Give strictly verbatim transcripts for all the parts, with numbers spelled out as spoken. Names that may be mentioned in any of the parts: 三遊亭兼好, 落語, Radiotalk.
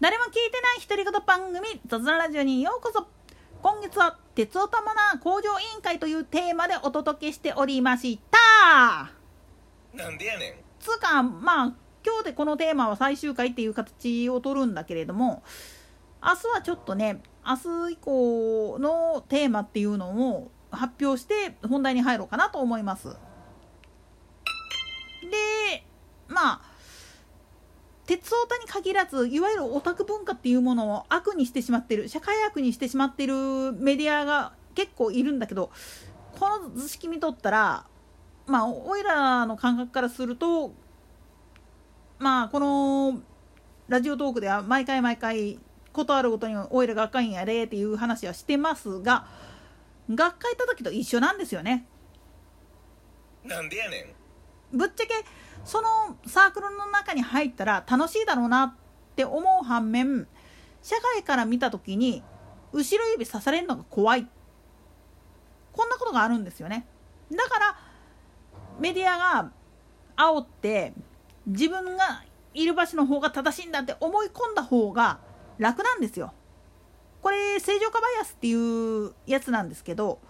誰も聞いてない独り言番組雑談ラジオにようこそ。今月は鉄オタマナー向上委員会というテーマでお届けしておりました。なんでやねんつうか、まあ今日でこのテーマは最終回っていう形を取るんだけれども、明日はちょっとね、明日以降のテーマっていうのを発表して本題に入ろうかなと思います。で、まあ鉄オタに限らず、いわゆるオタク文化っていうものを悪にしてしまってる、社会悪にしてしまってるメディアが結構いるんだけど、この図式見とったら、まあおいらの感覚からすると、まあこのラジオトークでは毎回毎回ことあるごとにおいら学会員やれっていう話はしてますが、学会叩きと一緒なんですよね。なんでやねん。ぶっちゃけそのサークルの中に入ったら楽しいだろうなって思う反面、社会から見た時に後ろ指刺されるのが怖い、こんなことがあるんですよね。だからメディアが煽って自分がいる場所の方が正しいんだって思い込んだ方が楽なんですよ。これ正常化バイアスっていうやつなんですけど、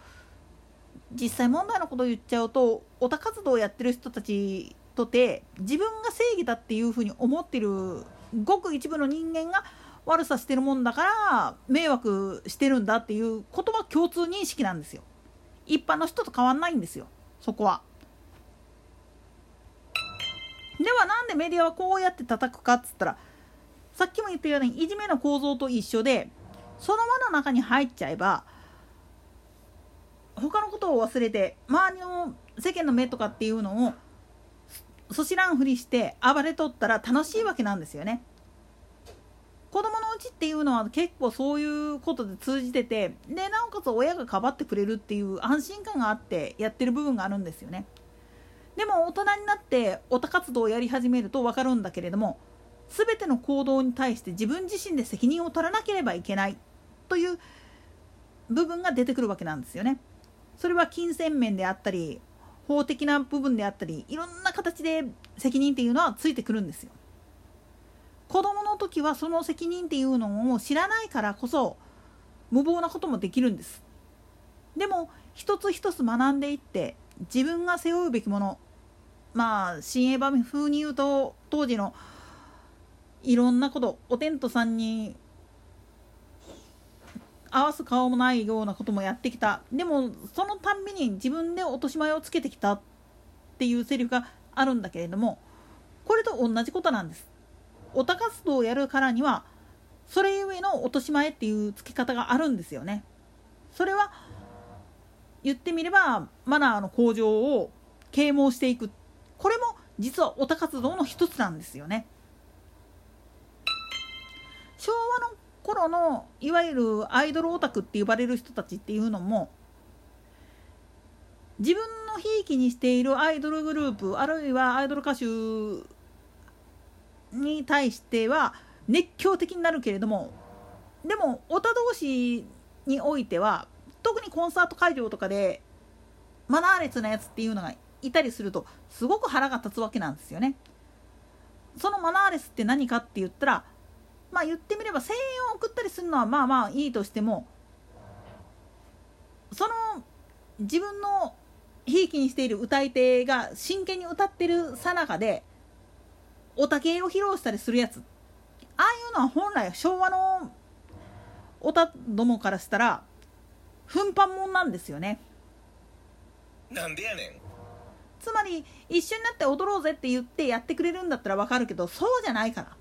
実際問題のことを言っちゃうと、オタ活動をやってる人たちとて自分が正義だっていうふうに思ってるごく一部の人間が悪さしてるもんだから迷惑してるんだっていうことは共通認識なんですよ。一般の人と変わんないんですよ、そこは。ではなんでメディアはこうやって叩くかっつったら、さっきも言ったようにいじめの構造と一緒で、その輪の中に入っちゃえば他のことを忘れて、周りの世間の目とかっていうのをそ知らんふりして暴れとったら楽しいわけなんですよね。子供のうちっていうのは結構そういうことで通じてて、でなおかつ親がかばってくれるっていう安心感があってやってる部分があるんですよね。でも大人になってオタ活動をやり始めると分かるんだけれども、全ての行動に対して自分自身で責任を取らなければいけないという部分が出てくるわけなんですよね。それは金銭面であったり、法的な部分であったり、いろんな形で責任っていうのはついてくるんですよ。子どもの時はその責任っていうのを知らないからこそ無謀なこともできるんです。でも一つ一つ学んでいって、自分が背負うべきもの、まあ新エヴァ風に言うと、当時のいろんなこと、お天道さんに合わす顔もないようなこともやってきた。でもそのたんびに自分で落とし前をつけてきたっていうセリフがあるんだけれども、これと同じことなんです。オタ活動をやるからにはそれゆえの落とし前っていうつけ方があるんですよね。それは言ってみればマナーの向上を啓蒙していく、これも実はオタ活動の一つなんですよね。昭和の頃のいわゆるアイドルオタクって呼ばれる人たちっていうのも、自分のひいきにしているアイドルグループ、あるいはアイドル歌手に対しては熱狂的になるけれども、でもオタ同士においては、特にコンサート会場とかでマナー劣なやつっていうのがいたりすると、すごく腹が立つわけなんですよね。そのマナーレスって何かって言ったら、まあ言ってみれば声援を送ったりするのはまあまあいいとしても、その自分のひいきにしている歌い手が真剣に歌ってるさなかでオタ系を披露したりするやつ、ああいうのは本来昭和のオタどもからしたら奮発もんなんですよね。なんでやねん。つまり一緒になって踊ろうぜって言ってやってくれるんだったらわかるけど、そうじゃないから、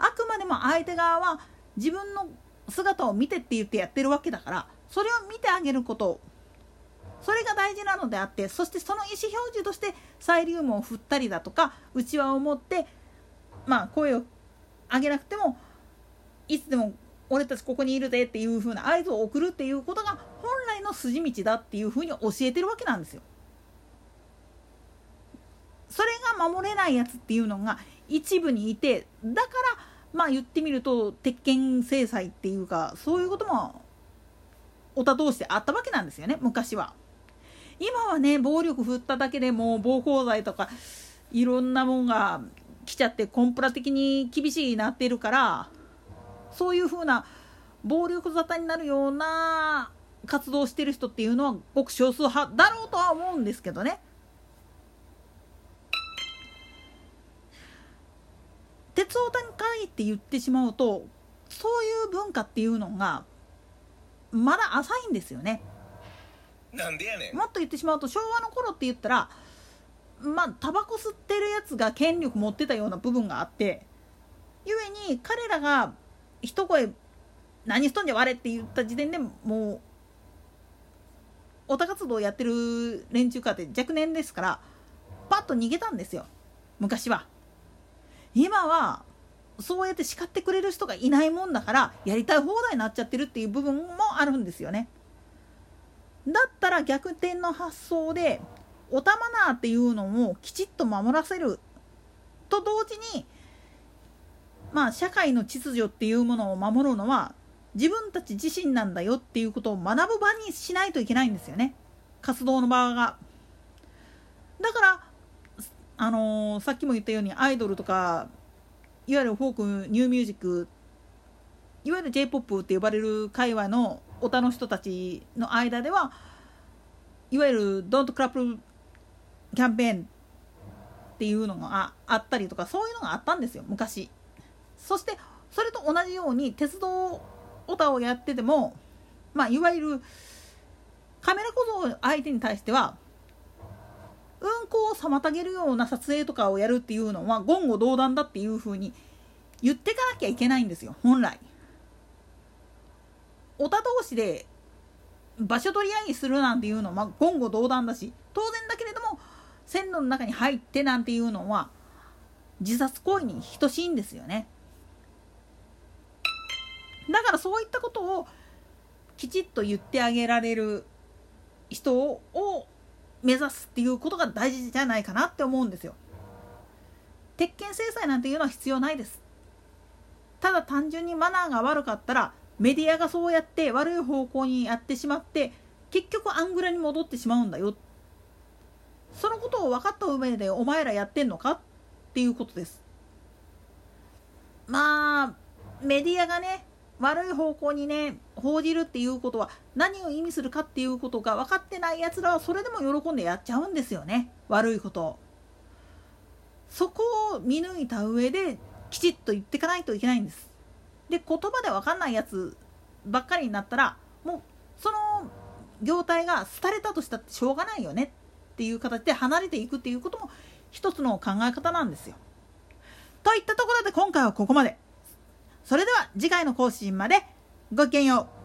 あくまでも相手側は自分の姿を見てって言ってやってるわけだから、それを見てあげること、それが大事なのであって、そしてその意思表示としてサイリウムを振ったりだとか、うちわを持って、まあ声を上げなくてもいつでも俺たちここにいるぜっていう風な合図を送るっていうことが本来の筋道だっていう風に教えてるわけなんですよ。それが守れないやつっていうのが一部にいて、だからまあ言ってみると鉄拳制裁っていうか、そういうこともオタ同士であったわけなんですよね、昔は。今はね、暴力振っただけでもう暴行罪とかいろんなもんが来ちゃって、コンプラ的に厳しいなってるから、そういう風な暴力沙汰になるような活動をしてる人っていうのはごく少数派だろうとは思うんですけどね。鉄オタ会って言ってしまうと、そういう文化っていうのがまだ浅いんですよね。なんでやねん。もっと言ってしまうと、昭和の頃って言ったら、まあタバコ吸ってるやつが権力持ってたような部分があって、ゆえに彼らが一声何しとんじゃ我って言った時点でもうオタ活動をやってる連中かって若年ですから、パッと逃げたんですよ昔は。今はそうやって叱ってくれる人がいないもんだから、やりたい放題になっちゃってるっていう部分もあるんですよね。だったら逆転の発想でオタマナーっていうのをきちっと守らせると同時に、まあ社会の秩序っていうものを守るのは自分たち自身なんだよっていうことを学ぶ場にしないといけないんですよね、活動の場が。だからあのー、さっきも言ったようにアイドルとか、いわゆるフォークニューミュージック、いわゆる J-ポップ って呼ばれる界隈のオタの人たちの間では、いわゆる Don't Clap キャンペーンっていうのがあったりとか、そういうのがあったんですよ昔。そしてそれと同じように鉄道オタをやってても、まあいわゆるカメラ小僧相手に対しては運行を妨げるような撮影とかをやるっていうのは言語道断だっていう風に言ってかなきゃいけないんですよ本来。オタ同士で場所取り合いにするなんていうのは言語道断だし当然だけれども、線路の中に入ってなんていうのは自殺行為に等しいんですよね。だからそういったことをきちっと言ってあげられる人を目指すっていうことが大事じゃないかなって思うんですよ。鉄拳制裁なんていうのは必要ないです。ただ単純にマナーが悪かったらメディアがそうやって悪い方向にやってしまって結局アングラに戻ってしまうんだよ、そのことを分かった上でお前らやってんのかっていうことです。まあメディアがね悪い方向にね報じるっていうことは何を意味するかっていうことが分かってないやつらはそれでも喜んでやっちゃうんですよね悪いことを。そこを見抜いた上できちっと言っていかないといけないんです。で言葉で分かんないやつばっかりになったらもうその業態が廃れたとしたってしょうがないよねっていう形で離れていくっていうことも一つの考え方なんですよ。といったところで今回はここまで。それでは次回の更新までごきげんよう。